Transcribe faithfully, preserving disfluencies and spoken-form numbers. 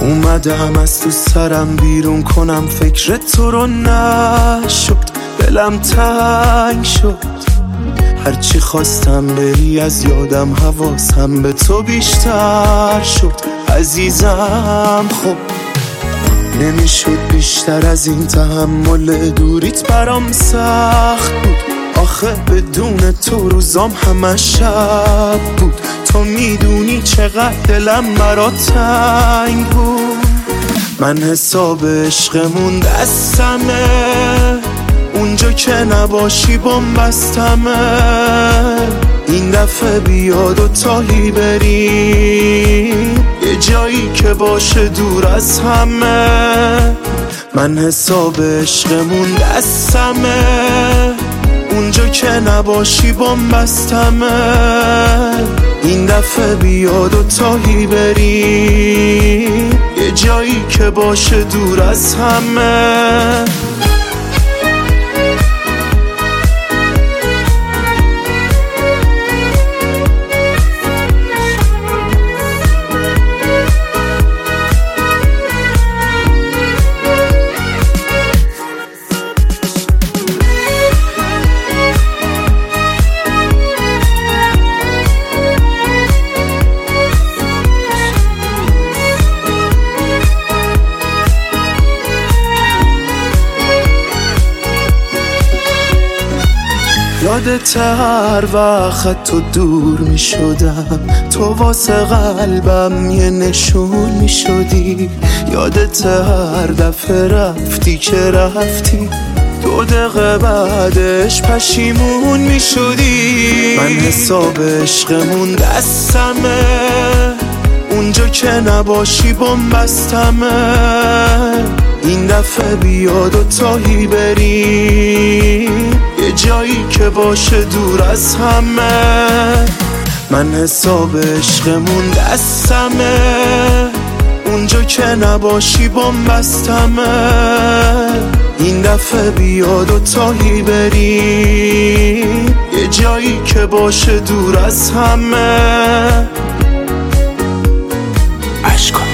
اومدم از تو سرم بیرون کنم فکر تو رو، نشد، دلم تنگ شد، هرچی خواستم بری از یادم، حواسم به تو بیشتر شد عزیزم. خب نمیشد بیشتر از این، تحمل دوریت برام سخت بود، آخه بدون تو روزام همه شب بود، تو میدونی چقدر دلم مرا تنگ بود. من حساب عشقمون دستمه، اونجا که نباشی بم بستمه، این دفعه بیا دوتایی بریم یه جایی که باشه دور از همه. من حساب عشقمون دستمه، اونجا که نباشی بم بستمه، این دفعه بیا دوتایی بریم یه جایی که باشه دور از همه. یادت هر وقت تو دور می شدم، تو واسه قلبم یه نشون می شدی، یادت هر دفعه رفتی که رفتی، دو دقیقه بعدش پشیمون می شدی. من حساب عشقمون دستمه، اونجا که نباشی بم بستمه، این دفعه بیا دوتایی بریم یه جایی که باشه دور از همه. من حساب عشقمون دستمه، اونجا که نباشی بم بستمه، این دفعه بیا دوتایی بریم یه جایی که باشه دور از همه. عشقا